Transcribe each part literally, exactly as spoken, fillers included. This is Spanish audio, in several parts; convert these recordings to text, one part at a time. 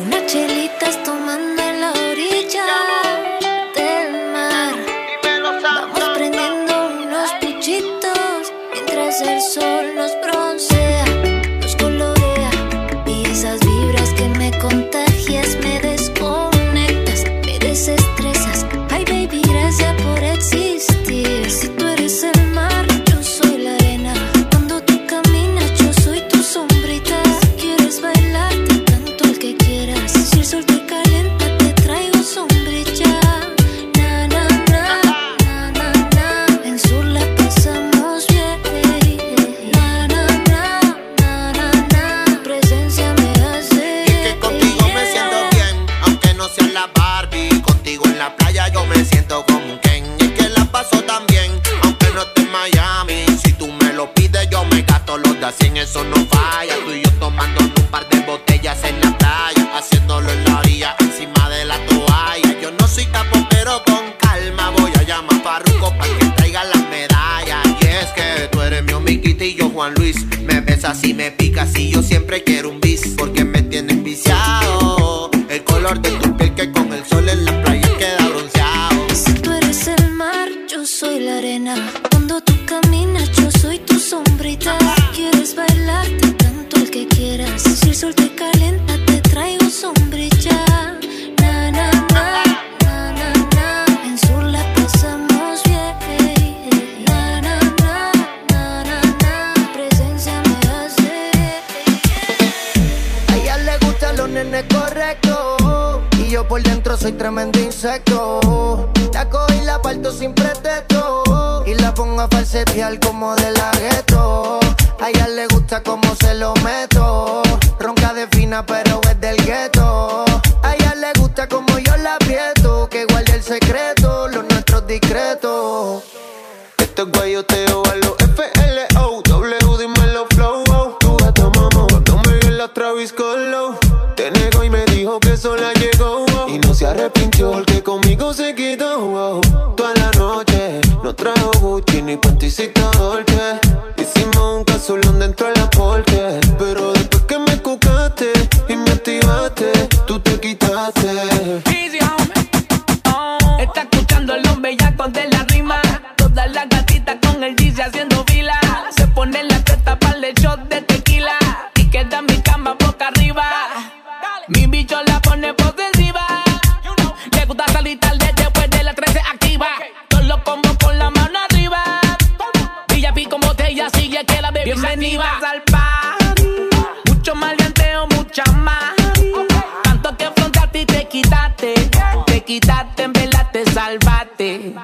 Unas chelitas tomando en la orilla del mar. Vamos prendiendo unos puchitos mientras el sol nos broncea, nos colorea. Y esas vibras que me contagias, me desconectas, me desestresas. Ay, baby, gracias por existir. Si tú eres el mar, yo soy la arena. Cuando tú caminas, yo soy tu sombrita. Si quieres bailar, que quieras. Si el sol te calienta, te traigo sombrilla. Na, na, na, na, na, na. En sur la pasamos bien. Na, na, na, na, na, na. Tu presencia me hace. Y que contigo yeah. me siento bien, aunque no sea la Barbie. Contigo en la playa yo me siento como un Ken. Y que la paso tan bien, aunque no esté en Miami. Si tú me lo pides, yo me gasto los de a cien. Eso no falla. Tú y yo tomando un par de botellas en la haciéndolo en la orilla, encima de la toalla. Yo no soy capo, pero con calma voy a llamar a Farruko para que traiga las medallas. Y es que tú eres mi omiquita y yo Juan Luis. Me besas y me picas y yo siempre quiero un bis. Porque me tienes viciado el color de tu piel que con el sol en la playa queda bronceado. Si tú eres el mar, yo soy la arena. Cuando tú caminas, yo soy tu sombrita. Quieres bailarte tanto el que quieras. Si el sol te calienta, te traigo sombrilla. Na, na, na, na, na, na. En sur la pasamos bien. Na, na, na, na, na, na. Tu presencia me hace. A ella le gustan los nenes correctos y yo por dentro soy tremendo insecto. La cojo y la parto sin pretexto y la pongo a falsetear como de la gueto. A ella le gusta como se lo meto. Ronca de fina pero es del gueto. A ella le gusta como yo la aprieto. Que guarde el secreto, los nuestros discretos. Esto es guayoteo a los F L O W, dímelo flow, oh. Tú gata mamá, cuando me vi en la Travis Colo. Te negó y me dijo que sola llegó, oh. Y no se arrepintió porque conmigo se quitó, oh. Toda la noche no trajo Gucci ni pantisita Dolce. Hicimos un casulón dentro de la porte. Pero después que me cucaste y me activaste, tú te quitaste. Easy, oh. Está escuchando el hombre ya con de la rima. Todas las gatitas con el D J haciendo fila. Se pone la teta para el shot de tequila. Y queda en mi cama boca arriba. Mi bicho la pone posesiva. Le gusta salir tarde, después de las trece activa. Yo lo como con la mano arriba. V I P como botella, sigue que la bebida bienvenidas al party. Mucho maleanteo, mucha más. Tanto que afrontaste y te quitaste. Te quitaste, en verdad te salvaste.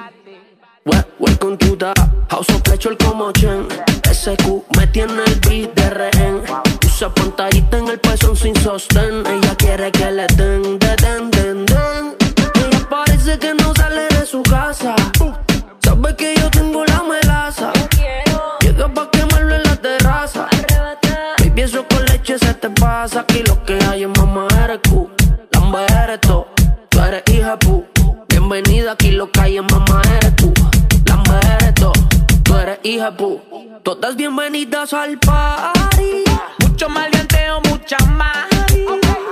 Welcome to the house of Fletcher como Chen. S Q me tiene el beat de rehén. Usa pantallita en el pezón sin sostén. Ella quiere que le den, de den, den, den. Ella parece que no sale de su casa. Sabe que yo tengo la melaza. Llega pa' quemarlo en la terraza. Baby, eso con leche se te pasa. Aquí lo que hay es mamá eres Q. Lamba eres to, tú eres hija pu. Bienvenida, aquí lo que hay es mamá eres tú. Lamba eres to, tú eres hija pu. Todas bienvenidas al party. Mucho maleanteo, mucha más.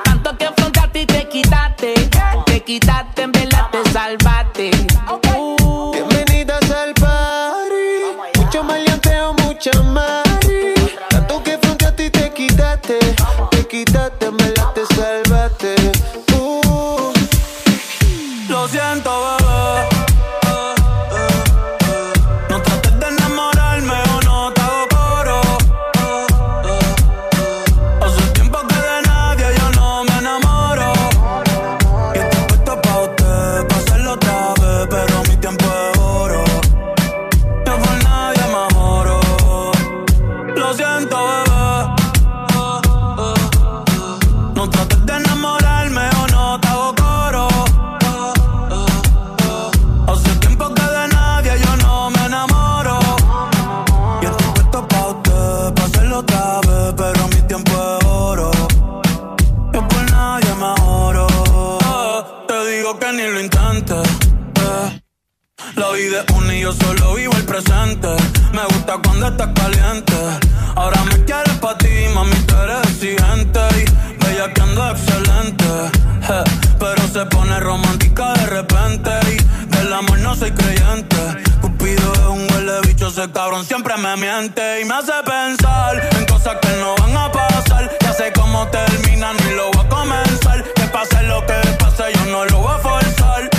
Tanto que afrontaste y te quitaste. Te quitaste, en verdad te salvaste. uh, Bienvenidas al party. Mucho maleanteo, mucha más. Tanto que afrontaste y te quitaste. Te quitaste, en verdad te salvaste. uh, Lo siento, bebé. La vida es una y yo solo vivo el presente. Me gusta cuando estás caliente. Ahora me quieres pa' ti, mami, tú eres exigente. Y bella ella que anda excelente, eh, pero se pone romántica de repente. Y del amor no soy creyente. Cupido es un huele bicho, ese cabrón siempre me miente. Y me hace pensar en cosas que no van a pasar. Ya sé cómo terminan y lo voy a comenzar. Que pase lo que pase, yo no lo voy a forzar.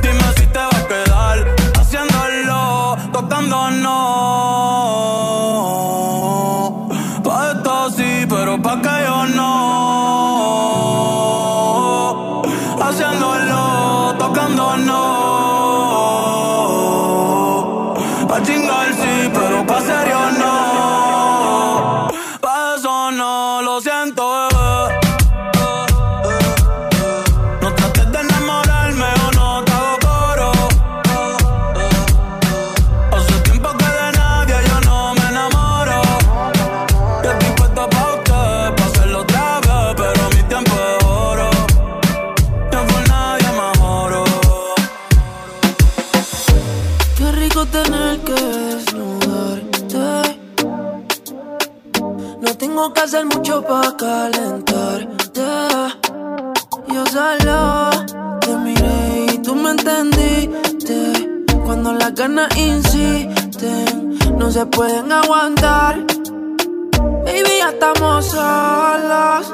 Dime si te vas a quedar haciéndolo, tocándonos. Que hacer mucho pa' calentarte. Yo solo te miré y tú me entendiste. Cuando las ganas insisten, no se pueden aguantar. Baby, ya estamos solos,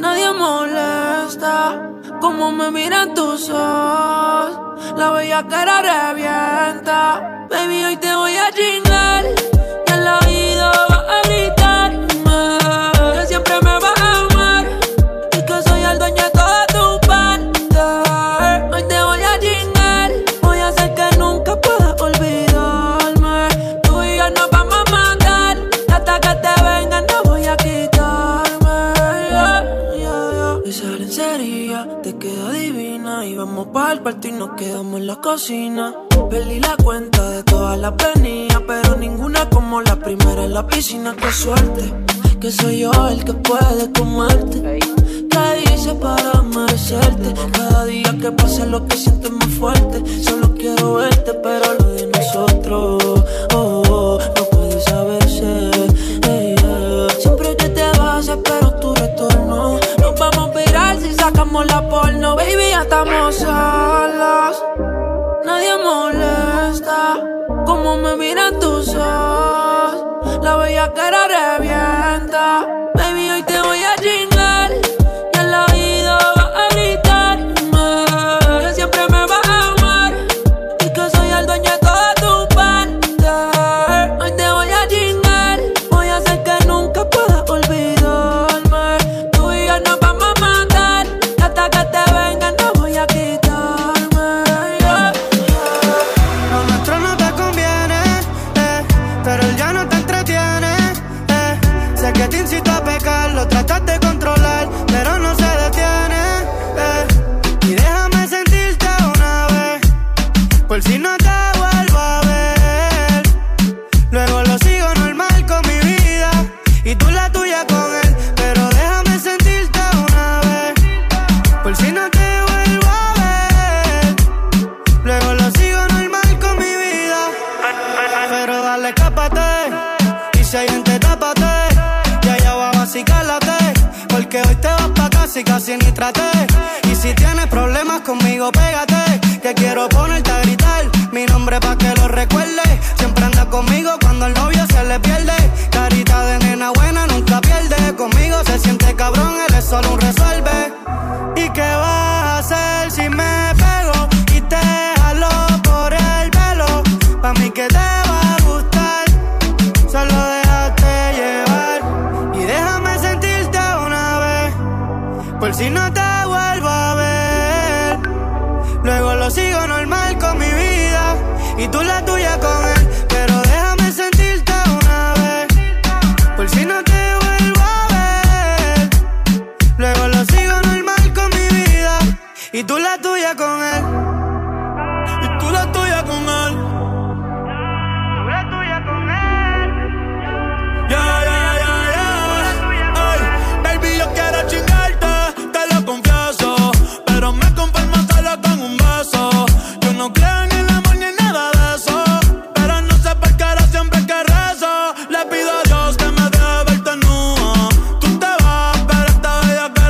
nadie molesta. Como me miran tus ojos, la bella cara revienta. Baby, hoy te voy a chingar y al oído vas a gritar. Vamos pa'l party y nos quedamos en la cocina. Perdí la cuenta de todas las venidas, pero ninguna como la primera en la piscina. Qué suerte, que soy yo el que puede comerte. ¿Qué hice para merecerte? Cada día que pasa lo que sientes más fuerte. Solo quiero verte, pero lo de nosotros oh, oh, no puede saberse. Hey, yeah. Siempre que te vas espero tu retorno. Nos vamos viral si sacamos la porno. Baby, estamos solos, nadie molesta. Como me miran tus ojos, la bella cara revienta. Baby, hoy te voy a chingar y al oído vas a gritarme que siempre me vas a amar y que soy el dueño de toda tu parte. Hoy te voy a chingar, voy a hacer que nunca puedas olvidarme. Tú y yo nos vamos a matar hasta que te vengan. Casi ni traté. Y si tienes problemas conmigo, pégate, que quiero ponerte a gritar mi nombre pa' que lo recuerde. Siempre anda conmigo cuando el novio se le pierde. Carita de nena buena, nunca pierde. Conmigo se siente cabrón, él es solo un resuelve. ¿Y qué vas a hacer si me pego y te jalo por el pelo? Pa' mí que te va a gustar, solo déjate llevar. Y déjame sentirte una vez, por si no te vuelvo a ver. Luego lo sigo normal con mi vida y tú la tuya con él. Pero déjame sentirte una vez, por si no te vuelvo a ver. Luego lo sigo normal con mi vida y tú la tuya con él. Y tú la tuya con él. Tú la tuya con él. Yeah, yeah, yeah, yeah. Ay, baby, yo quiero chingar. No creo en el amor ni en nada de eso, pero no sé por qué ahora siempre que rezo le pido a Dios que me deje verte nudo. Tú te vas, pero esta bella que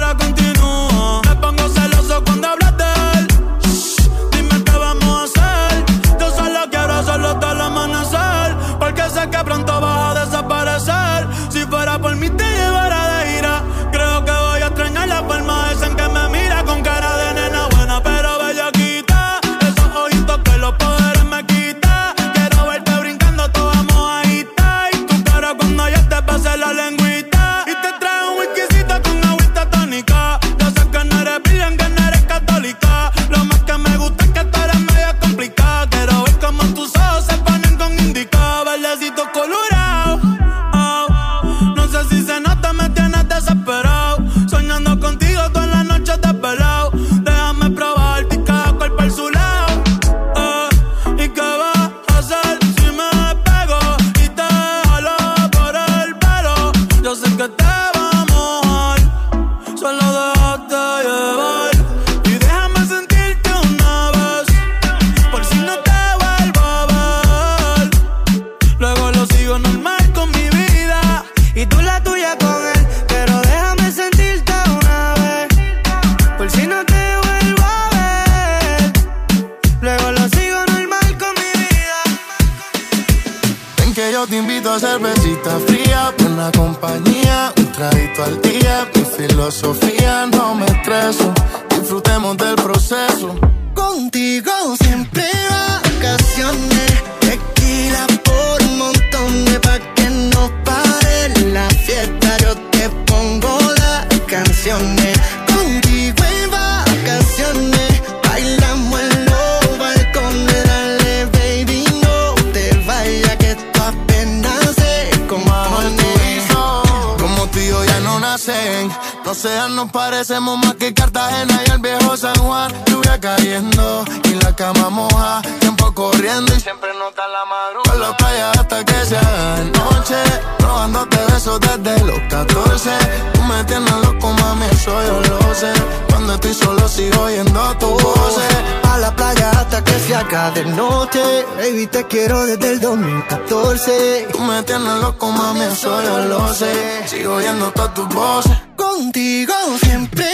De noche, baby, te quiero desde el dos mil catorce. Tú me tienes loco, mami, eso yo lo sé. Sigo oyendo todas tus voces. Contigo siempre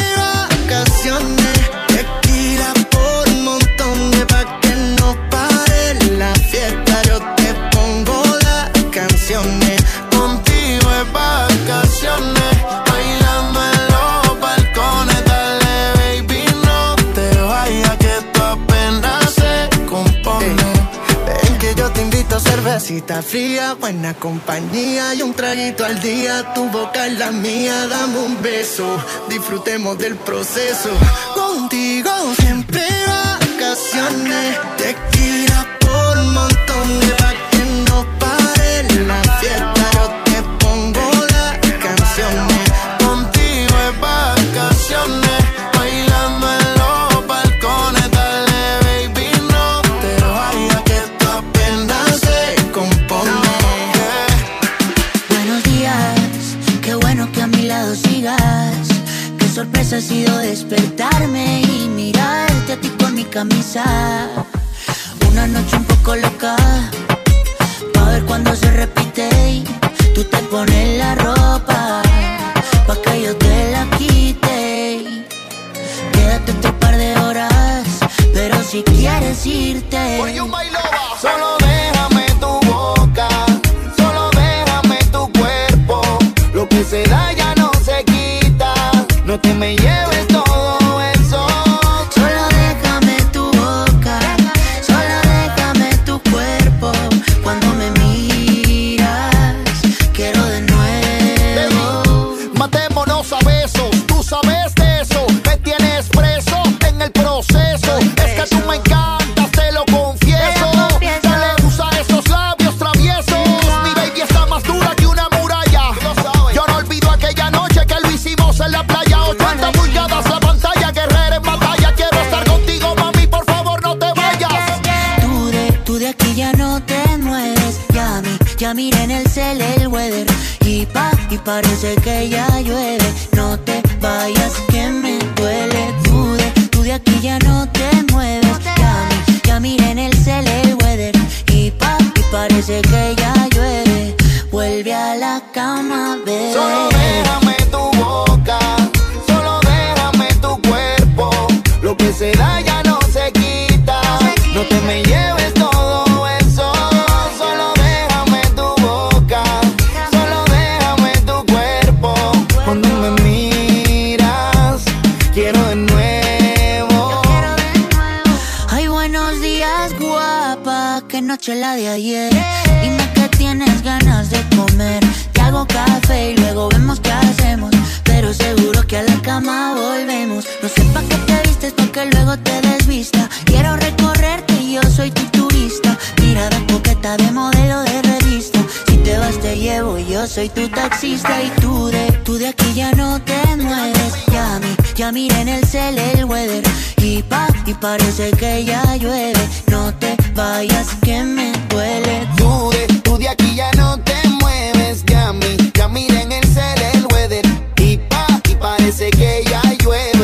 vacaciones. Tequila por un montón de pa' que no pare la fiesta. Yo te pongo las canciones. Contigo es vacaciones. Bailando en los balcones. Dale, baby, no te vayas que tú apenas. Ven que yo te invito a cervecita fría, buena compañía y un traguito al día. Tu boca es la mía, dame un beso, disfrutemos del proceso. Contigo siempre vacaciones, tequila por un montón de pa' que no pare la fiesta. Yo te pongo las canciones, contigo es vacaciones. Bailando en los balcones. Sorpresa ha sido despertarme y mirarte a ti con mi camisa. Una noche un poco loca, pa' ver cuando se repite y tú te pones la ropa pa' que yo te la quite. Quédate otro par de horas, pero si quieres irte, solo déjame tu boca, solo déjame tu cuerpo. Lo que se da ya no se quita. No te me lleves todo eso. Solo déjame tu boca, solo déjame tu cuerpo. Cuando me miras, quiero de nuevo. Baby, matémonos a besos, tú sabes de eso. Me tienes preso en el proceso. Es que tú me encantas, te lo confieso. Dale, usa esos labios traviesos. Mi baby está más dura que una muralla. Yo no olvido aquella noche que lo hicimos en la playa. Cuántas pulgadas la pantalla, guerrera en batalla. Quiero estar contigo, mami, por favor no te vayas. Tú de, tú de aquí ya no te mueves. Ya, mi, ya miré en el cel el weather. Y pa, y parece que ya llueve. No te vayas que me duele. Tú de, tú de aquí ya no te mueves. Ya, mi, ya miré en el cel el weather. Y pa, y parece que ya llueve. Vuelve a la cama, bebé. Solo déjame tu boca, lo que se da ya no se quita, no te me lleves todo eso. Solo déjame tu boca, solo déjame tu cuerpo. Cuando me miras, quiero de nuevo. Ay, buenos días, guapa, qué noche la de ayer. Dime que tienes ganas de comer, te hago café y luego vemos qué hacemos. Pero seguro que a la cama volvemos. No sé pa' qué te vistes, pa' que luego te desvista. Quiero recorrerte y yo soy tu turista. Mirada coqueta de modelo de revista. Si te vas te llevo, yo soy tu taxista. Y tú de, tú de aquí ya no te mueves. Ya, mi, ya miré en el cel el weather. Y pa, y parece que ya llueve. No te vayas que me duele. Tú de, tú de aquí ya no te mueves. Ya, mi, ya miré en el cel el weather. Parece que ya llueve.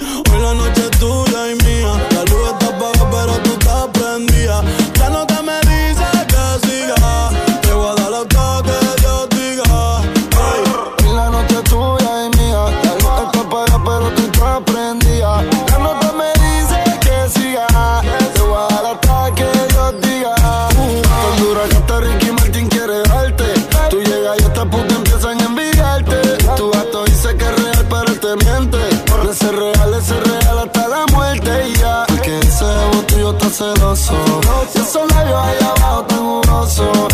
Hoy la noche es tuya y mía. La luz está apagada, pero tú estás prendida. Ya no te me dices que siga. Te voy a dar hasta que Dios diga. Hey. Hoy la noche es tuya y mía. La luz está apagada, pero tú estás prendida. Ya no te me dices que siga. Te voy a dar hasta que Dios diga. Uh, tan dura que hasta Ricky Martin quiere darte. Tú llegas y esta puta empiezan a envidiarte. Tu gato dice que es real, pero él te miente. De ser real, de ser real hasta la muerte, ya. Yeah. Porque ese bebo tuyo está celoso. Y esos labios ahí abajo tan jugosos.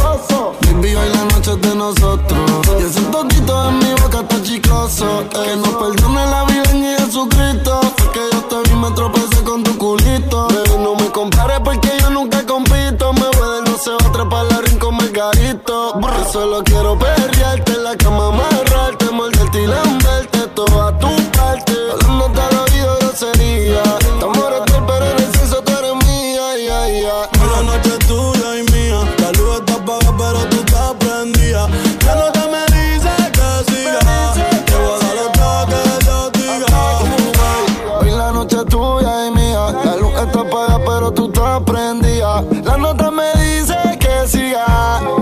Baby, hoy la noche es de nosotros. Y ese toquito en mi boca está chicloso. Que nos perdone la vida en Jesucristo. Porque yo te vi, me tropecé con tu culito. Pero no me compares porque yo nunca compito. Me voy del museo a trepar la rincón margarito. Yo solo quiero perrearte en la cama, amarrarte, morderte y lamberte toda tu parte. Hablándote al oído grosería. Te amor es tuyo, pero en el sexo tú eres mía, yeah, yeah. Hoy la noche es tuya y mía. La luz está apagada, pero tú estás prendida. Ya no te me dices que siga. Te voy a dar hasta que Dios diga. Hoy la noche es tuya y mía. La luz está apagada, pero tú estás prendida. La nota me dice que siga.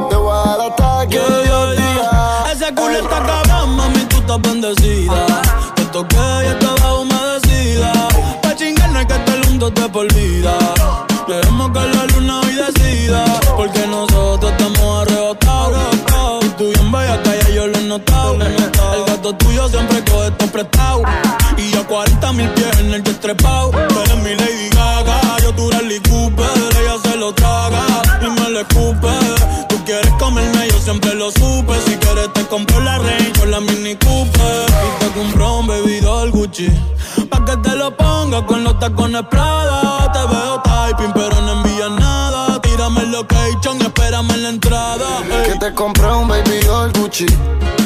Te voy a dar hasta que yeah, Dios diga. Ese culo está acabado, mami, tú estás bendecida. Que ya estaba humedecida. Pa' chingarnos que este mundo te por vida. Queremos que la luna hoy decida. Porque nosotros estamos arrebatados. Y tú bien bella que ya yo lo he notado. El gato tuyo siempre coge esto prestado. Y yo cuarenta mil pies en el destrepao. Tú eres mi Lady Gaga. Yo tu Bradley Cooper. Ella se lo traga y me lo escupe. Tú quieres comerme, yo siempre lo supe. Si quieres te compro la Range o la Mini Cooper. Compró un bebidor Gucci pa' que te lo ponga con los tacones Prada. Te veo typing pero no envías nada. Tírame el location y espérame en la entrada. Ey. Que te compré un bebidor Gucci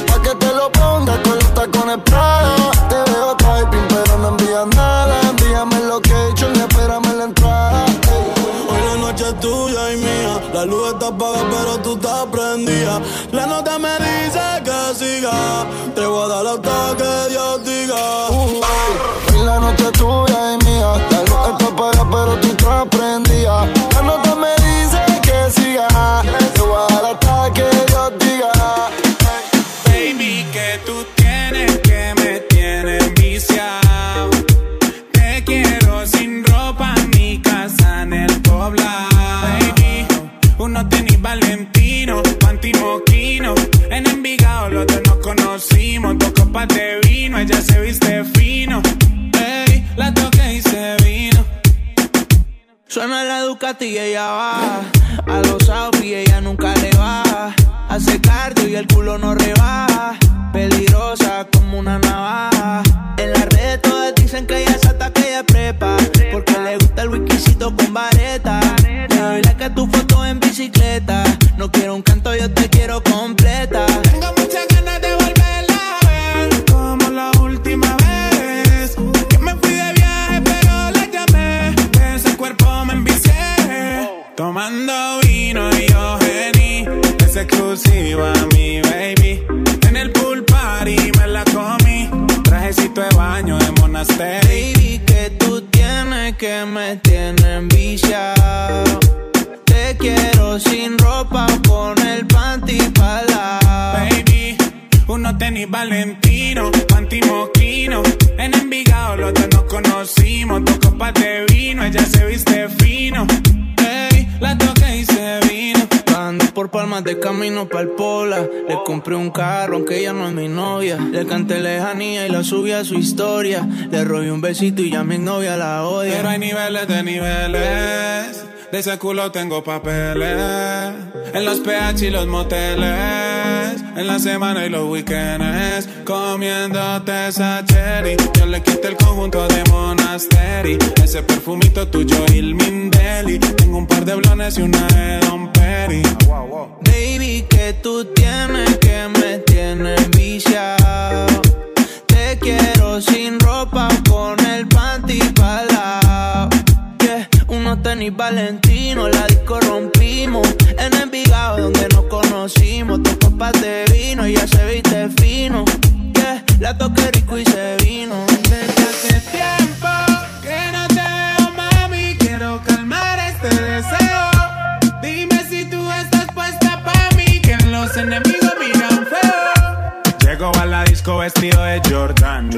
pa' que te lo ponga con los tacones Prada. Te veo typing pero no envías nada. Envíame el location y espérame en la entrada. Ey. Hoy la noche es tuya y mía. La luz está apagada pero tú estás prendida. La nota me dice que siga. Te voy a dar hasta que Dios diga. Uh, hey. Hoy la noche es tuya y mía. La luz está apagada pero tú estás prendida. La nota me dice que siga. Te voy a dar hasta que Dios diga. Baby, que tú tienes que me tienes viciado. Te quiero sin ropa ni casa en el poblado. Baby, uno tenis Valentino, panty moquino. En Envigado los dos nos conocimos, dos copas de vino, ella se viste fino. Ey, la toqué y se vino. Suena la Ducati y ella baja, a los outfits ella nunca le baja. Hace cardio y el culo no rebaja, peligrosa como una navaja. En las redes todas dicen que ella se ataca y ella prepa, porque le gusta el whiskycito con vareta. Me baila que tu foto en bicicleta, no quiero un canto, yo te quiero completa. Tengo muchas ganas de volverla a ver, como la última vez que me fui de viaje pero la llamé. De ese cuerpo me envicié, tomando vino y yo gení. Es exclusiva mi baby, en el pool party me la comí. Trajecito de baño de monasterio. Baby, que tú tienes que me tienes viciado. Te quiero sin ropa con el panty pala. Baby, unos tenis Valentino, panty moquino. En Envigado los dos nos conocimos, dos copas de vino, ella se viste fino. Ey, la toqué y se vino. Ando por Palmas de camino pa'l Pola. Le compré un carro aunque ella no es mi novia. Le canté lejanía y la subí a su historia. Le robé un besito y ya mi novia la odia. Pero hay niveles de niveles. De ese culo tengo papeles. En los P H y los moteles. En la semana y los weekends. Comiéndote esa cherry. Yo le quité el conjunto de Monastery. Ese perfumito tuyo y el Mindeli. Tengo un par de blones y una de Don Peri. Baby, que tú tienes que me tienes viciado. Te quiero sin ropa con el panty palao. Unos tenis Valentino, la disco rompimos. En Envigado donde nos conocimos, dos copas de vino y ya se viste fino. Yeah, la toqué rico y se vino. Desde hace tiempo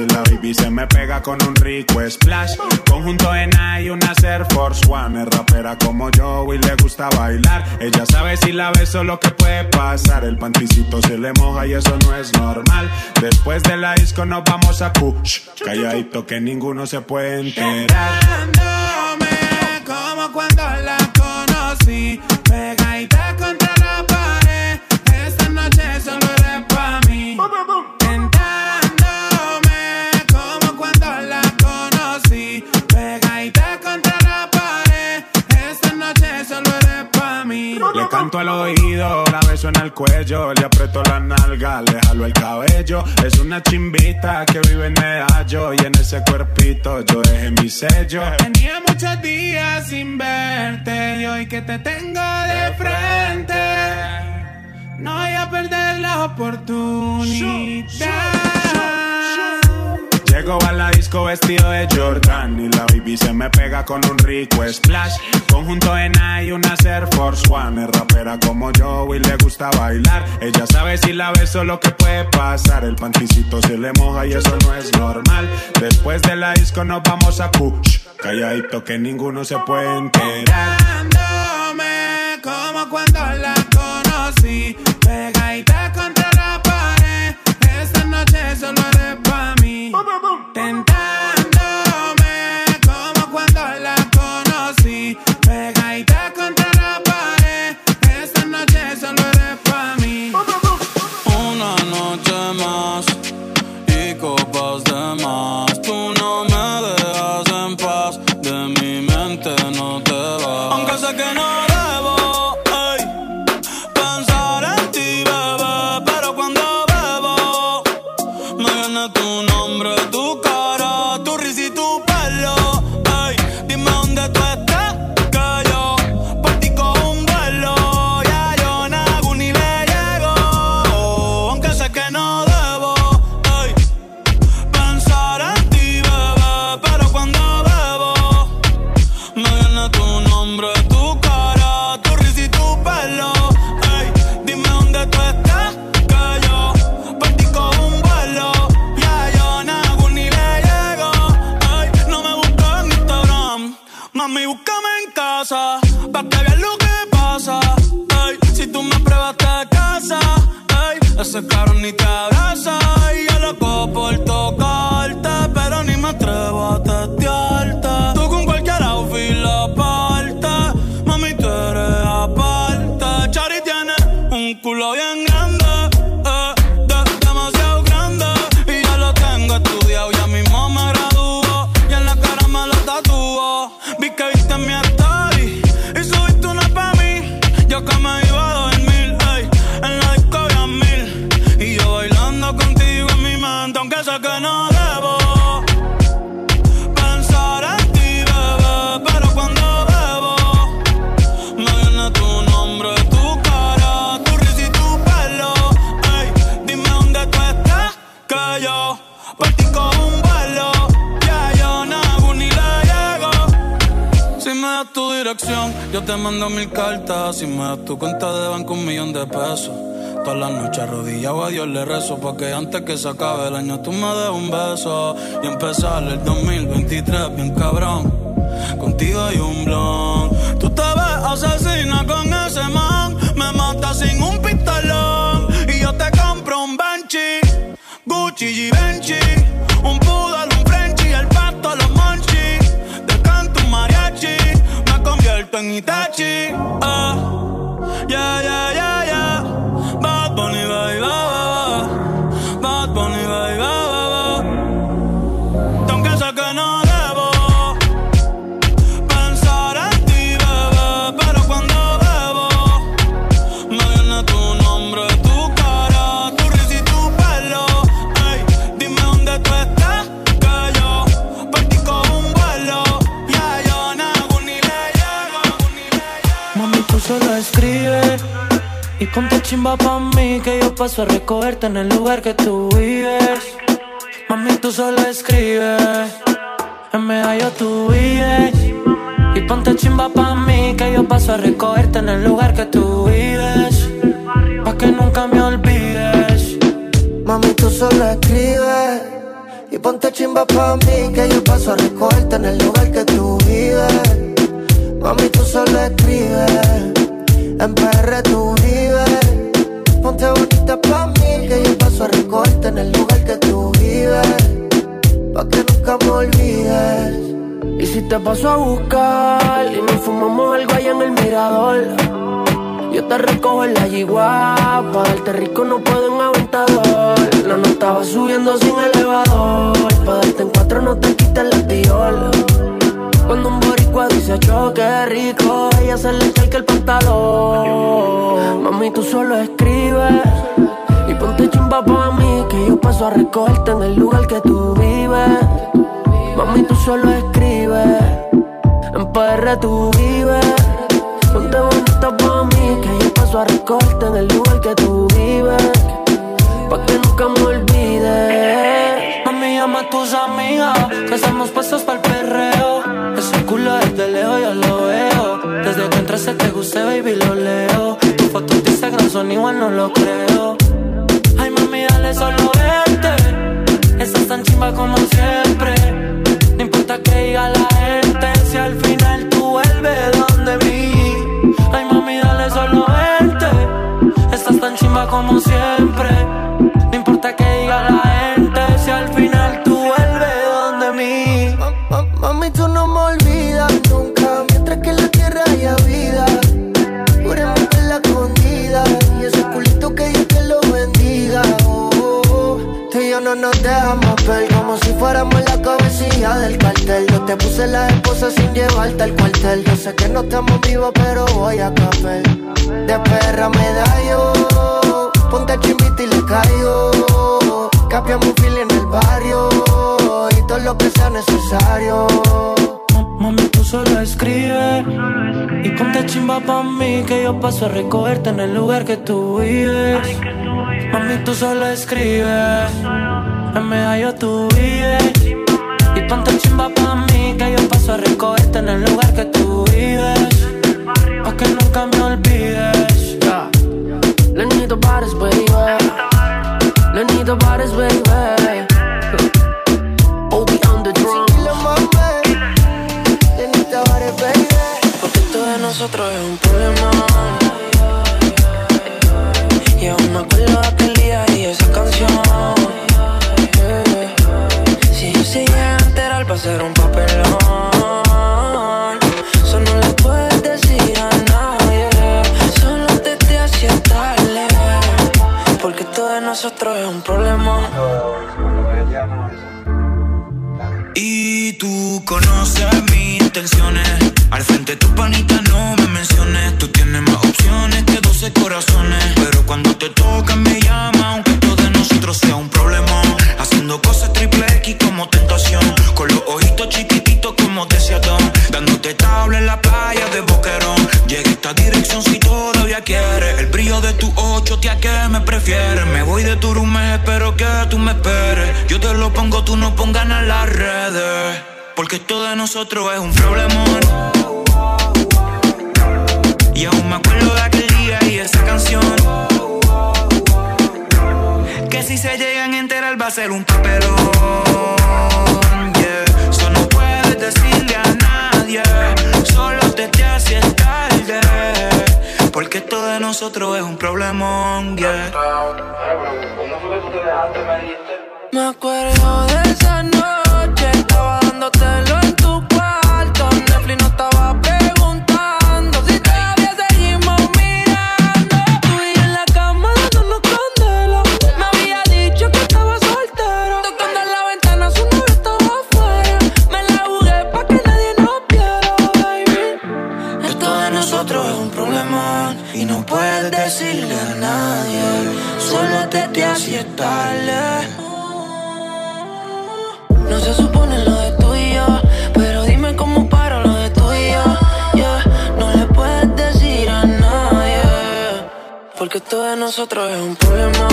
la baby se me pega con un rico splash. Conjunto en y una Air Force One. Es rapera como yo y le gusta bailar. Ella sabe si la beso lo que puede pasar. El panticito se le moja y eso no es normal. Después de la disco nos vamos a push. Calladito que ninguno se puede enterar. Dándome como cuando la conocí. Pegadita contra la pared. Esta noche solo eres pa' mí. Le canto al oído, la beso en el cuello, le aprieto la nalga, le jalo el cabello. Es una chimbita que vive en Medallo y en ese cuerpito yo dejé mi sello. Tenía muchos días sin verte y hoy que te tengo de frente no voy a perder la oportunidad. Llego a la disco vestido de Jordan y la baby se me pega con un rico splash. Conjunto en y una Air Force One. Es rapera como yo y le gusta bailar. Ella sabe si la beso lo que puede pasar. El panticito se le moja y eso no es normal. Después de la disco nos vamos a push. Calladito que ninguno se puede enterar. Dándome como cuando la conocí. Pegadita contra la pared. Esta noche solo eres pa' mí. Tentándome como cuando la conocí. Pegadita contra la pared. Esta noche solo eres pa' mí. Una noche más y copas de más. Tú no me dejas en paz. De mi mente no te vas. Aunque sé que no debo, ey, pensar en ti, bebé. Pero cuando bebo me gana tu nombre, tu cara, tu risa y tu pelo. Ey, dime dónde tú estás, que yo partico un vuelo. Ya yo no hago ni le llego, aunque sé que no debo, ey, pensar en ti, bebé. Pero cuando bebo me viene tu nombre, tu cara, tu risa y tu pelo. Ey, dime dónde tú estás, que yo partico un vuelo. Ya yo no hago ni le llego, ey, no me busques en Instagram, mami, búscame en casa, pa' que veas lo que pasa, ey. Si tú me pruebas te casas, ey. Ese cabrón ni te abraza y yo loco por tocarte, pero ni me atrevo a testearte. Tú con cualquier outfit la parte, mami, tú eres aparte. Chari tiene un culo bien grande, eh, de- demasiado grande, y yo lo tengo estudiado. Ya mismo me graduó y en la cara me lo tatuó. Vi que viste mi story y subiste una pa' mí. Yo que me iba a dormir, ey, en la disco había mil, y yo bailando contigo en mi mente, aunque sé que no debo pensar en ti, bebé. Pero cuando bebo me viene tu nombre, tu cara, tu risa y tu pelo. Ey, dime dónde tú estás, que yo partí con un vuelo. Ya yo no hago ni le llego. Si me das tu dirección, yo te mando mil cartas. Si me das tu cuenta de banco, un millón de pesos. Todas las noches arrodillado a Dios le rezo, porque antes que se acabe el año tú me des un beso. Y empezar el dos mil veintitrés bien cabrón, contigo hay un blon. Tú te ves asesina con ese man, me matas sin un pistolón. Y yo te compro un Benchi, Gucci, Givenchy, un Poodle, un Frenchie, el pasto, los Monchis. Te canto un mariachi, me convierto en Itachi. Oh, yeah, yeah, yeah, yeah. Bad Bunny, baby, baby. Bad Bunny, baby, baby. Tengo que sacar que no debo pensar en ti, bebé. Pero cuando bebo me viene tu nombre, tu cara, tu risa y tu pelo. Ey, dime dónde tú estás, que yo partí con un vuelo. Ya yo no hago ni le llego. Mami, tú solo escribes y ponte chimba pa' mí, que yo paso a recogerte en el lugar que tú vives. Mami, tú solo escribes, en Medallo tú vives. Y ponte chimba pa' mí, que yo paso a recogerte en el lugar que tú vives, pa' que nunca me olvides. Mami, tú solo escribes y Y ponte chimba pa' mí, que yo paso a recogerte en el lugar que tú vives. Mami, tú solo escribes, en P R tú vives. Ponte bonita pa' mí, que yo paso a recogerte en el lugar que tú vives. Pa' que nunca me olvides. Y si te paso a buscar y nos fumamos algo allá en el Mirador, yo te recojo en la yigua, pa' darte rico no puedo en Aventador. La nota va subiendo sin elevador, pa' darte en cuatro no te quita el tiola. Cuando un boricua dice choque rico, ella se le echa el pantalón. Mami, tú solo escribes y ponte chimba pa' mí, que yo paso a recogerte en el lugar que tú vives. Mami, tú solo escribes, en P R tú vives. Ponte bonita pa' mí, que yo paso a recogerte en el lugar que tú vives. Pa' que nunca me olvides. Mami, llama a tus amigas, que estamos puestos pa'l perreo. Ese culo desde lejos yo lo veo, desde que entraste te gusté, baby, lo leo. Tus fotos de Instagram son igual, no lo creo. Ay, mami, dale solo vente, estás tan chimba como siempre. No importa que diga la gente, si al final tú vuelves donde vi. Ay, mami, dale solo vente, estás tan chimba como siempre. No importa que diga la gente, si al final tú vuelves donde mí. Ma- ma- mami, tú no me olvidas nunca, mientras que en la tierra haya vida. Juremos en la escondida y ese culito que Dios te lo bendiga. Oh, oh, oh. Tú y yo no nos dejamos ver como si fuéramos la cabecilla del cartel. Yo te puse la esposa sin llevarte al cuartel. Yo sé que no estamos vivos, pero voy a café. De perra me da yo, ponte chimbita y le caigo. Capia un feeling en el barrio y todo lo que sea necesario. Mami, tú solo escribes y ponte chimba pa' mí, que yo paso a recogerte en el lugar que tú vives. Mami, tú solo escribes, en Medallo tú vives. Y ponte chimba pa' mí, que yo paso a recogerte en el lugar que tú vives. Pa' que nunca me olvides. Yeah. Le need the bodies, baby. Le need the bodies, baby. O B on the drums. Le need the bodies, baby. Porque esto de nosotros es un problema. Y aún me acuerdo de aquel día y esa canción. Si yo sigo a enterar va a ser un papelón. Eso no le puedes decir a nadie, solo desde hacia tarde, porque todo de nosotros es un problema. Y tú conoces mis intenciones, al frente de tu panita no me menciones. Tú tienes más opciones que doce corazones, pero cuando te tocan me llama, aunque todo de nosotros sea un problema. Haciendo cosas triple X como tentación, con los ojitos chiquititos como deseadón, dándote tabla en la playa de Boquerón. Llegué a esta dirección si todavía quieres, el brillo de tu ocho, tía, que me prefieres. Me voy de Turumé, espero que tú me esperes. Yo te lo pongo, tú no pongas nada en las redes, porque todo de nosotros es un problemón. Y aún me acuerdo de aquel día y esa canción. Que si se llegan a enterar va a ser un papelón, yeah. Eso no puedes decirle a nadie, solo desde hacia tarde, porque esto de nosotros es un problemón, yeah. Me acuerdo de esa noche, estaba dándotelo en tu cuarto, Netflix no estaba preguntando si todavía seguimos mirando. Tú y en la cama dándonos decirle a nadie, solo te te hacía tarde. No se supone lo de tú y yo, pero dime cómo paro lo de tú y yo, yeah. No le puedes decir a nadie, porque esto de nosotros es un problema.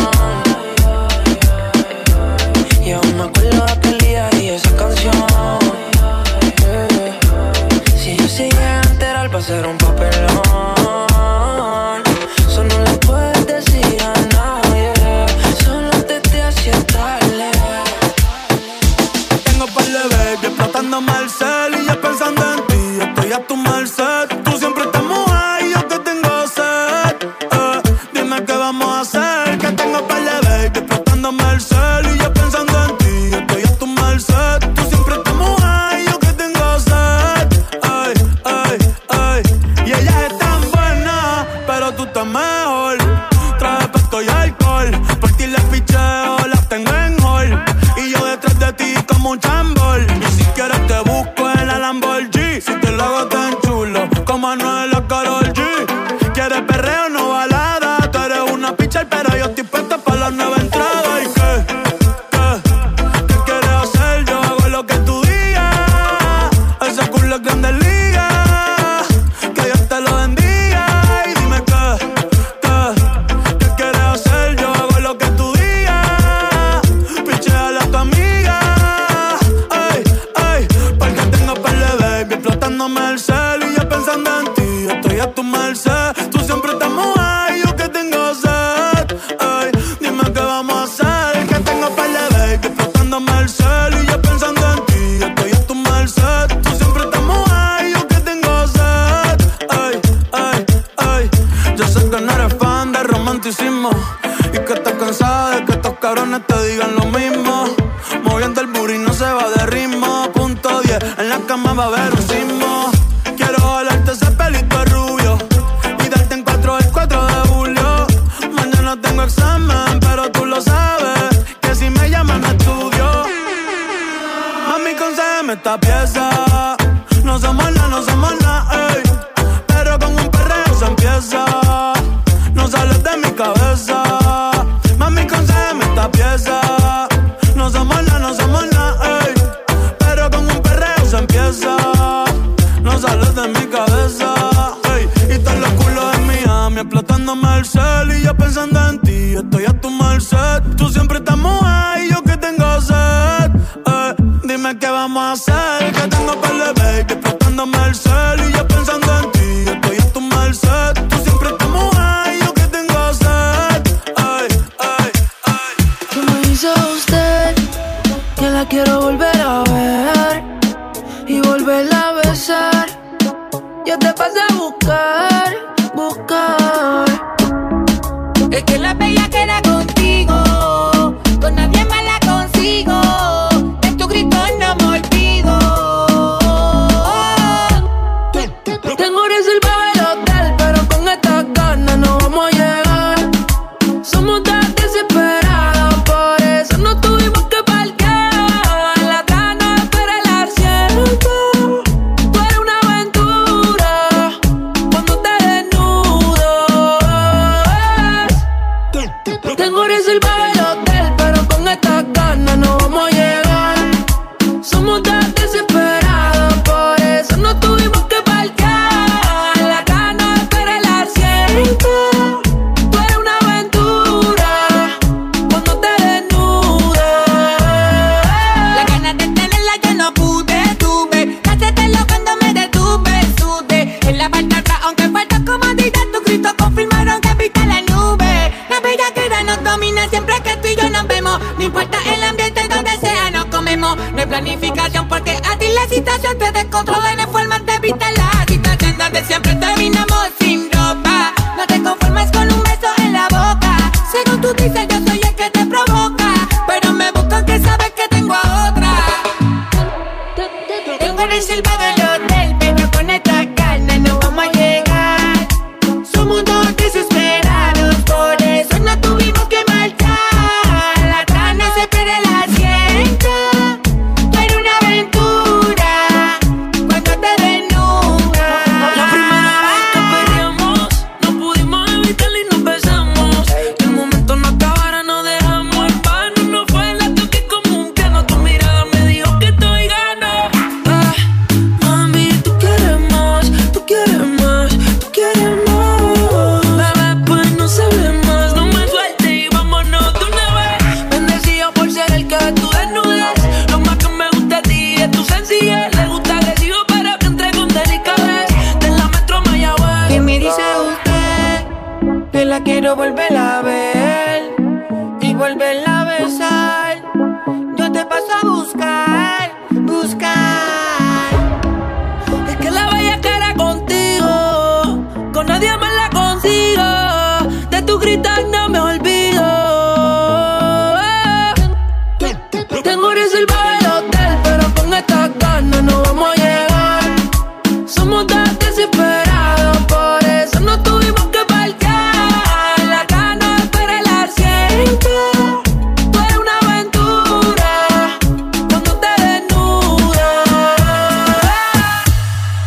Y aún me acuerdo de aquel día y esa canción, yeah. Si yo sigo a enterar va a ser un papelón. Solo te te hacía tarde, Matando Marcel y ya pensando en ti, yo estoy a tu merced. Tú siempre estás mojada y yo te tengo sed. eh, Dime qué vamos a hacer, que tengo pa' llevar. Que prestando Marcel y ya pensando en ti, yo estoy a tu merced. Tú siempre estás mojada y yo que tengo sed. Ay, ay, ay. Y ellas están buenas, pero tú estás mejor. Traje pesto y alcohol, por ti las picheo, las tengo en hall. Y yo detrás de ti como un chambol. Volverla a besar, yo te paso a buscar, buscar. tag no me olvido. Tengo reservado el hotel, pero con esta gana no vamos a llegar. Somos tan desesperados, por eso no tuvimos que parquear. La gana espera el asiento. Tú eres una aventura cuando te desnudas.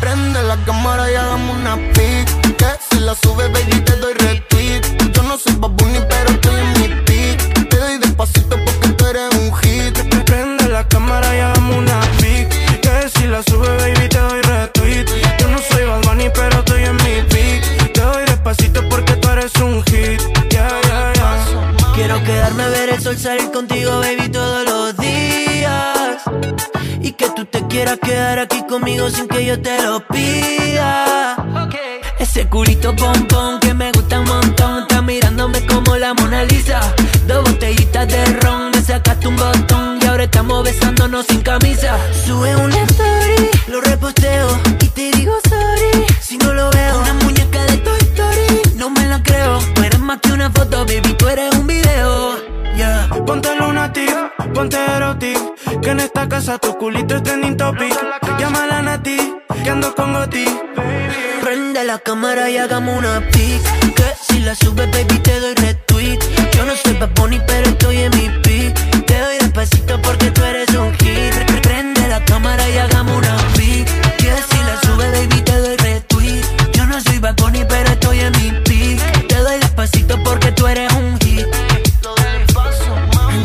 Prende la cámara y hagamos una pic. Que se la sube, baby, te doy respeto. No soy Bad Bunny, pero estoy en mi pic. Te doy despacito porque tú eres un hit. Prende la cámara y hagamos una pic. Que si la sube, baby, te doy retweet. Yo no soy Bad Bunny, pero estoy en mi pic. Te doy despacito porque tú eres un hit. Yeah, yeah, yeah. Quiero quedarme a ver el sol salir contigo, baby, todos los días. Y que tú te quieras quedar aquí conmigo sin que yo te lo pida. Okay. Ese culito pompón que me gusta un montón, está mirándome como la Mona Lisa. Dos botellitas de ron, me sacaste un botón y ahora estamos besándonos sin camisa. Sube una story, lo reposteo y te digo sorry si no lo veo. Una muñeca de Toy Story, no me la creo. No eres más que una foto, baby, tú eres un video. Yeah. Ponte lunatic, ponte erotic, que en esta casa tu culito es trending topic. Llámala a Nati, que ando con Goti. Prende la cámara y hagamos una pic. Que si la subes, baby, te doy retweet. Yo no soy Bad Bunny, pero estoy en mi pic. Te doy despacito porque tú eres un hit. Prende la cámara y hagamos una pic. Que si la subes, baby, te doy retweet. Yo no soy Bad Bunny, pero estoy en mi pic. Te doy despacito porque tú eres un hit.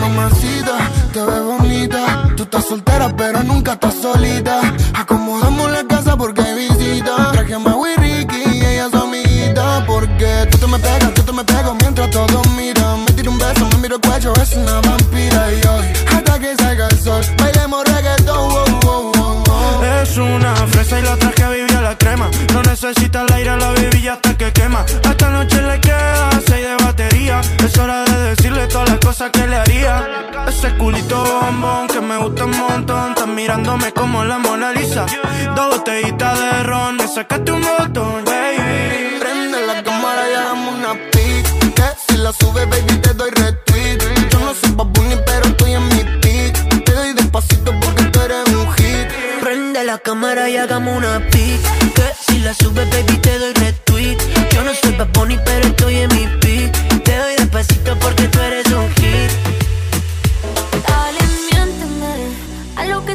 Mamacita, te ves bonita. Tú estás soltera, pero nunca estás solita. Acomodamos la casa porque hay visita. Traje a Mau y Ricky y ella es amiguita. Porque tú te me pegas, tú te me pego mientras todos miran. Me tiro un beso, me miro el cuello, es una vampira. Y hoy, hasta que salga el sol, bailemos reggaetón, oh, oh, oh, oh. Es una fresa y la traje a vivir a la crema. No necesita el aire, la baby ya hasta que quema. A esta noche le queda seis de batería. Es hora de decirle todas las cosas que le haría. Ese culito bombón que me gusta un montón, estás mirándome como la Mona Lisa. Dos botellitas de ron, me sacaste un botón, baby. Prende la cámara y hagamos una pic. Que si la sube, baby, te doy retweet. Yo no soy Bad Bunny, pero estoy en mi pic. Te doy despacito porque tú eres un hit. Prende la cámara y hagamos una pic. Que si la sube, baby, te doy retweet. Yo no soy Bad Bunny, pero estoy en mi pic. Te doy despacito porque tú eres un hit.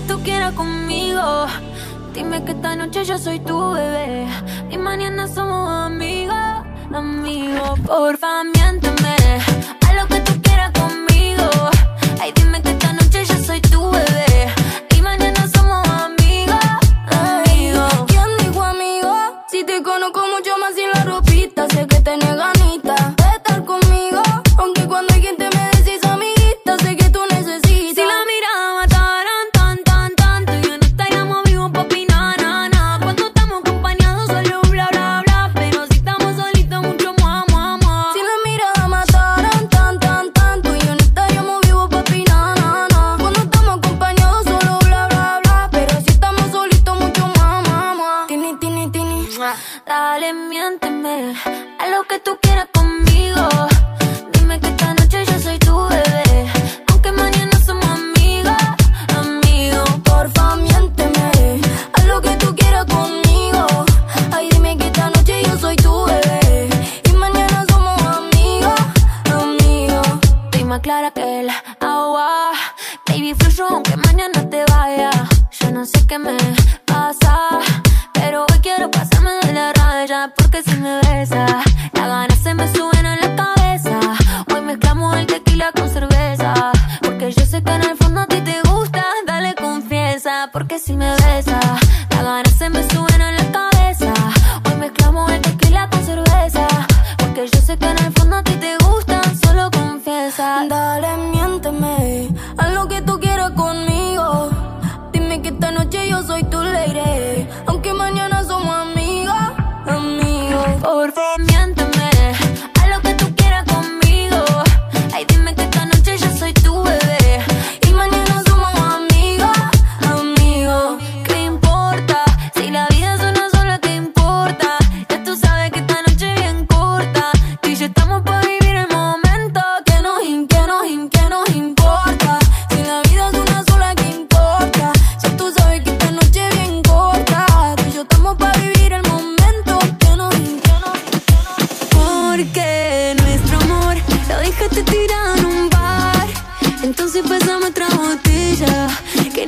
Tú quieras conmigo, dime que esta noche yo soy tu bebé y mañana somos amigos, amigos. Porfa, miénteme, haz lo que tú quieras conmigo. Ay, dime que esta noche yo soy tu bebé y mañana somos amigos, amigos. ¿Quién dijo amigo? Si te conozco mucho más sin la ropita, sé que tenés ganita de estar conmigo, aunque cuando hay gente me decís amiguita, sé que tú necesitas. Si la miraba la vida.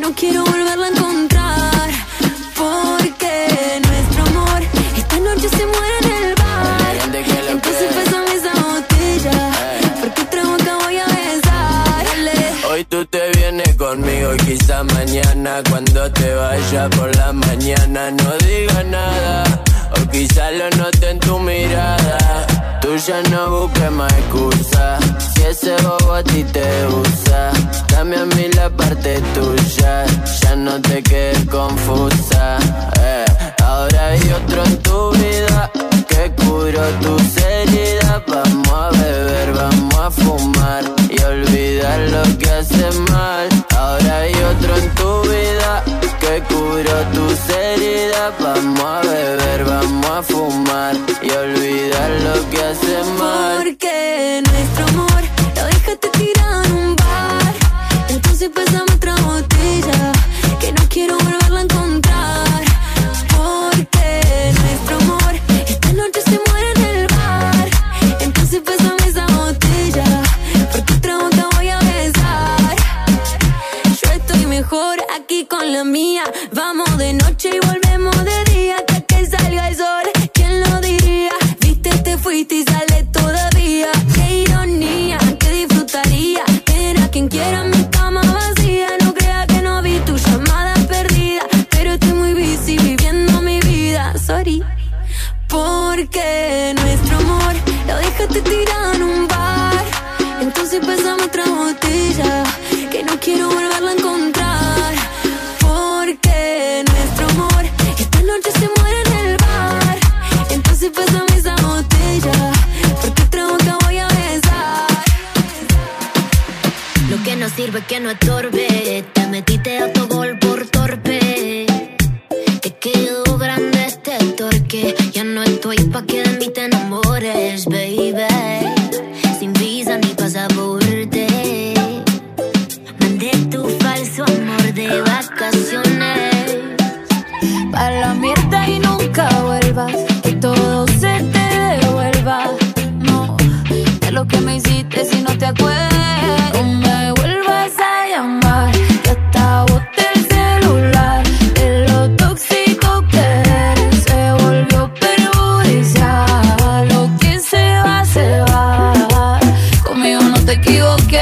no quiero volverla a encontrar, porque nuestro amor esta noche se muere en el bar. Entonces pesan esa botella, porque otra boca voy a besarle. Hoy tú te vienes conmigo y quizá mañana, cuando te vayas por la mañana, no digas nada. O quizá lo note en tu mirada. Tú ya no busques más excusas. Si ese bobo a ti te usa, dame a mí la parte tuya. Ya no te quedes confusa, eh. Ahora hay otro en tu vida que curó tus heridas. Vamos a beber, vamos a fumar y olvidar lo que hace mal. Ahora hay otro en tu vida que curó tus heridas. Vamos a beber, vamos a fumar y olvidar lo que hace mal. Porque nuestro amor lo dejaste tirado en un bar. Entonces pásame otra botella, que no quiero volverla a encontrar. Porque nuestro amor esta noche se muere en el bar. Entonces pásame esa botella, porque otra boca voy a besar. Yo estoy mejor aquí con la mía. Vamos de noche y volvemos de día, hasta que salga el sol. ¿Quién lo diría? Viste, te fuiste y sale todavía. Qué ironía, que disfrutaría tener a quien quiera en mi cama vacía. No crea que no vi tu llamada perdida, pero estoy muy busy viviendo mi vida. Sorry. Porque nuestro amor lo dejaste tirado en un bar. Entonces pasamos otra botella, que no quiero volverla a encontrar. Porque nuestro amor esta noche se muere en el bar. Entonces pasamos esa botella, porque otra boca voy a besar. Lo que no sirve que no estorbe. Te metiste autogol por torpe. Te quedó grande este torque. Ya no estoy pa' que de mí te enamores, baby. Sin visa ni pasaporte. Mandé tu falso amor de vacaciones. Pa' la mierda y nunca vuelvas, que todo se te devuelva. No, de lo que me hiciste si no te acuerdas. No me vuelvas a llamar, que hasta boté el celular. De lo tóxico que eres se volvió perjudicial. Lo que se va, se va. Conmigo no te equivoques.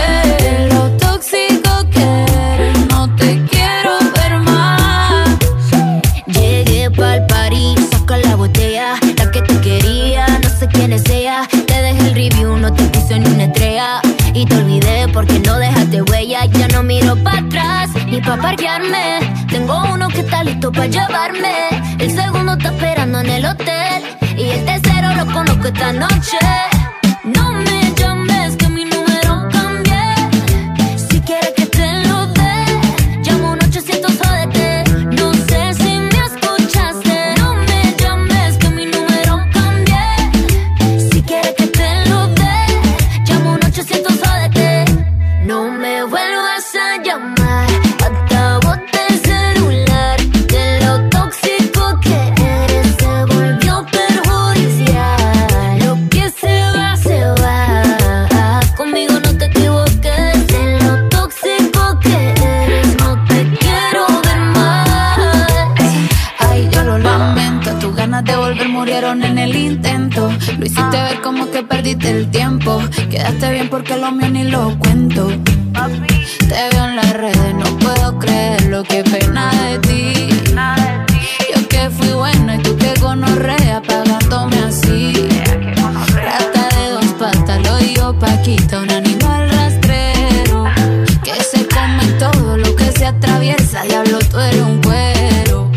Ya no miro para atrás ni pa' parquearme. Tengo uno que está listo pa' llevarme. El segundo está esperando en el hotel. Y el tercero lo conozco esta noche. No me llames que mi número cambié. Si quieres que te lo dé, llamo un ochocientos O D T. No sé si me escuchaste. No me llames que mi número cambié. Si quieres que te lo dé, llamo un ochocientos O D T. No me vuelvas a llamar, hasta boté el celular. De lo tóxico que eres se volvió perjudicial. Lo que se va, se va. Conmigo no te equivoques. De lo tóxico que eres no te quiero ver más. Ay, yo lo lamento. Tus ganas de volver murieron en el intento. Lo hiciste ver como que perdiste el tiempo. Quedaste bien porque lo mío ni lo cuento. Te veo en las redes, no puedo creer lo que pena de ti. Yo que fui buena y tú que gonorrea pagándome así. Rata de dos patas, lo digo Paquita, un animal rastrero que se come todo lo que se atraviesa. Diablo, tú eres un cuero.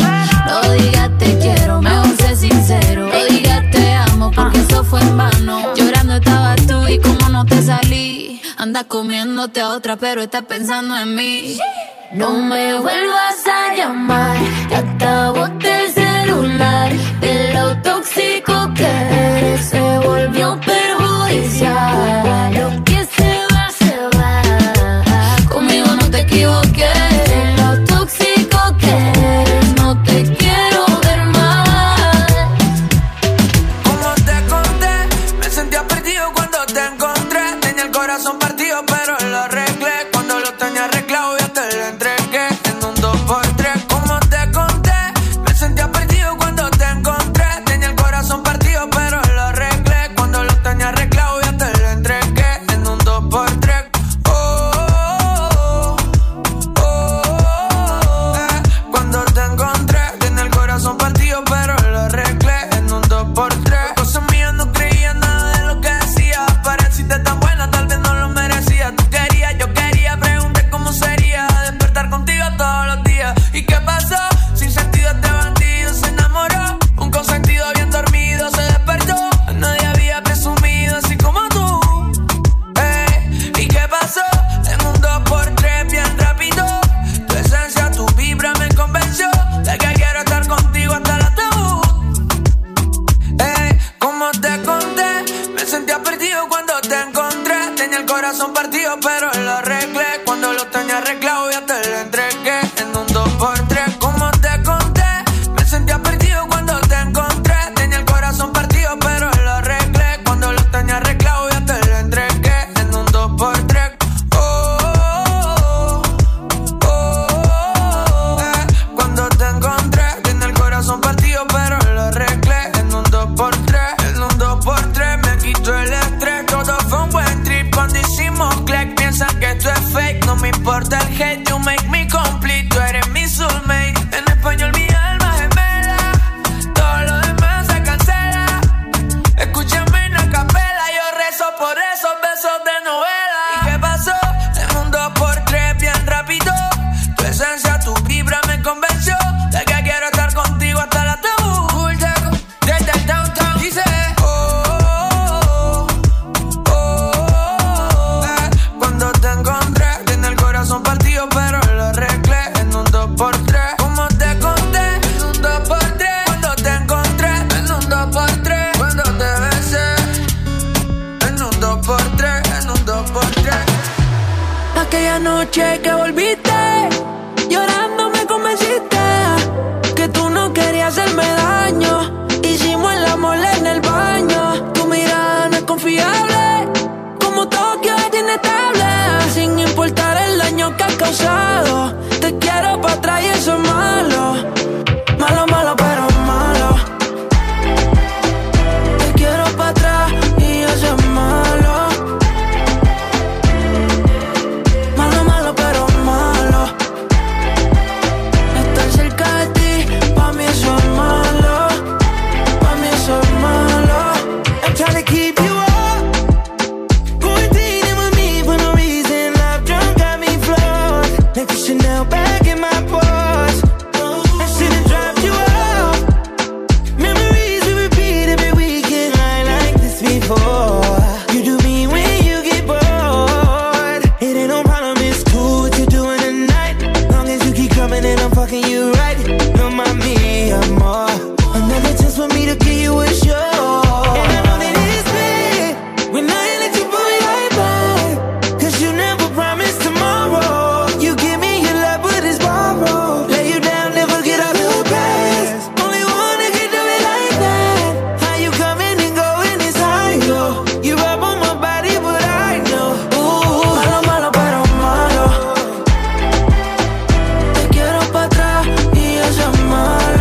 No digas te quiero, mejor sé sincero. No digas te amo porque eso fue en vano. Llorando estabas tú y como no te salí. Anda comiéndote a otra, pero estás pensando en mí. No me vuelvas a llamar, ya hasta boté el celular. De lo tóxico que eres se volvió perjudicial. Lo que se va, se va. Conmigo no te equivoques. De lo tóxico que eres no te quiero ver más. Como te conté, me sentía perdido cuando te encontré. Tenía el corazón partido, pero lo arreglé. Cuando lo tenía arreglado ya te lo entregué. En un ¿Y qué pasó? Sin sentido este bandido se enamoró. Un consentido bien dormido se despertó. Nadie había presumido así como tú. Hey, ¿y qué pasó? En un dos por tres bien rápido. Tu esencia, tu vibra me convenció de que quiero estar contigo hasta el ataúd. Hey, como te conté, me sentía perdido cuando te encontré. Tenía el corazón partido pero lo arreglé. Cuando lo tenía arreglado ya te lo entregué. En un dos por tres, como te conté, me sentía perdido cuando te encontré. Tenía el corazón partido pero lo arreglé. Cuando lo tenía arreglado ya te lo entregué. En un dos por tres. Oh, oh, oh, oh, oh, oh. Eh, Cuando te encontré, tenía el corazón partido pero lo arreglé. En un dos por tres, en un dos por tres. Me quitó el estrés, todo fue un buen trip. Cuando hicimos click, piensan que esto es fake. No me importa el hate, you make me complete. Tú eres mi soulmate. En español mi alma gemela. Todo lo demás se cancela. Escúchame en la capela. Yo rezo por esos besos de novela. ¿Y qué pasó? El mundo por tres bien rápido. Tu esencia, tu vibra me convenció de que quiero estar contigo hasta la tabú. Desde el downtown dice oh, oh, oh, oh, oh, oh. Eh, Cuando te encontré, tenía el corazón partido pero lo arreglé. En un dos por tres, como te conté. En un dos por tres, cuando te encontré. En un dos por tres, cuando te besé. En un dos por tres, en un dos por tres. Aquella noche que volviste, llorando me convenciste que tú no querías hacerme daño. Hicimos el amor en el baño. Tu mirada no es confiable, como Tokio es inestable. Sin importar el daño que has causado, te quiero para atrás y eso es malo. Malo, malo, pero malo. Te quiero para atrás y eso es malo. Malo, malo, pero malo. Estar cerca de ti, para mí eso es malo. Para mí eso es malo. I'm trying to keep you up. Quarantine with me for no reason. Love drunk got me floored. Like a Chanel bag in my purse. I should've dropped you off. Memories we repeat every weekend. I like this before. You do me when you get bored. It ain't no problem, it's cool what you're doing tonight. Long as you keep coming and I'm fucking you right. No, mami, amor. Another chance for me to give you a show. And I know that it's bad when I let you pull your right back. Cause you never promised tomorrow. You give me your love, but it's borrowed. Lay you down, never get out your past. Only one that can do it like that. How you coming and going is high, yo. You rub on my body, but I know. Ooh, malo, malo, pero malo. Te quiero para atrás y eso es malo.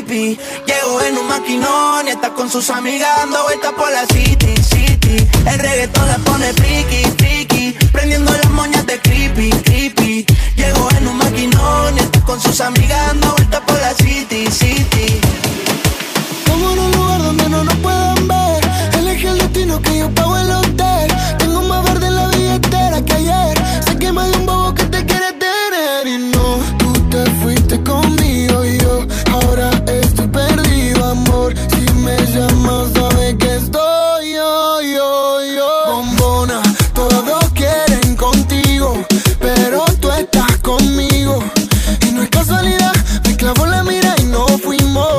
hippie. Llegó en un maquinón y está con sus amigas dando vueltas por la city, city. El reggaetón la pone friki, friki, prendiendo las moñas de creepy, creepy. Llegó en un maquinón y está con sus amigas dando vueltas por la city, city. Como en un lugar donde no nos puedan ver, elegí el destino que yo pago el hotel. Tengo más verde en la billetera que ayer. Se quema de un bobo que te quiere tener y no. Tú te fuiste conmigo y yo ahora estoy perdido, amor. Si me llamas sabes que estoy yo, yo, yo. Bombona, todos quieren contigo, pero tú estás conmigo. Y no es casualidad, me clavó la mira y no fuimos.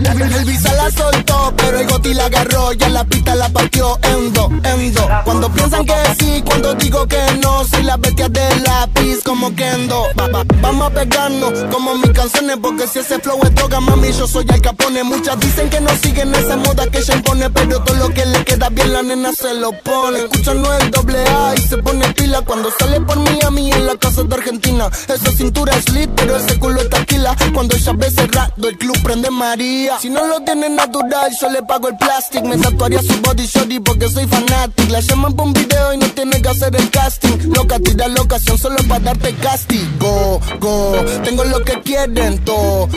El visa la soltó, pero el goti la agarró y en la pista la partió en dos, en dos. Cuando piensan que sí, cuando digo que no, soy la bestia del lápiz como Kendo. Va, va, vamos a pegarnos como mis canciones, porque si ese flow es droga, mami, yo soy Al Capone. Muchas dicen que no siguen esa moda que ella impone, pero todo lo que le queda bien la nena se lo pone. Escuchan no el doble A y se pone pila cuando sale por Miami en la casa de Argentina. Esa cintura es lit, pero ese culo es taquila. Cuando ella ve cerrado, el club prende María. Si no lo tiene natural, yo le pago el plastic. Me tatuaría su body shorty porque soy fanatic. La llaman pa' un video y no tiene que hacer el casting. Loca, tira la ocasión solo para darte castigo. Go, tengo lo que quieren todo.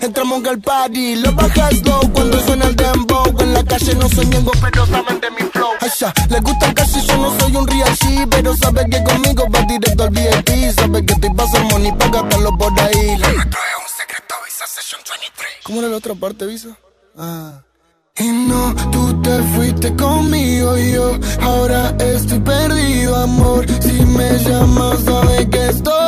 Entramos al party, lo bajas low cuando suena el dembow. En la calle no soy ñengo, pero saben de mi flow. Ay, ya, les gusta casi, yo no soy un real G, pero sabe que conmigo va directo al V I P. Sabe que te pasa money pa' gastarlo por ahí. ¿Cómo era la otra parte, Visa? Ah. Y no, tú te fuiste conmigo y yo ahora estoy perdido, amor. Si me llamas sabes que estoy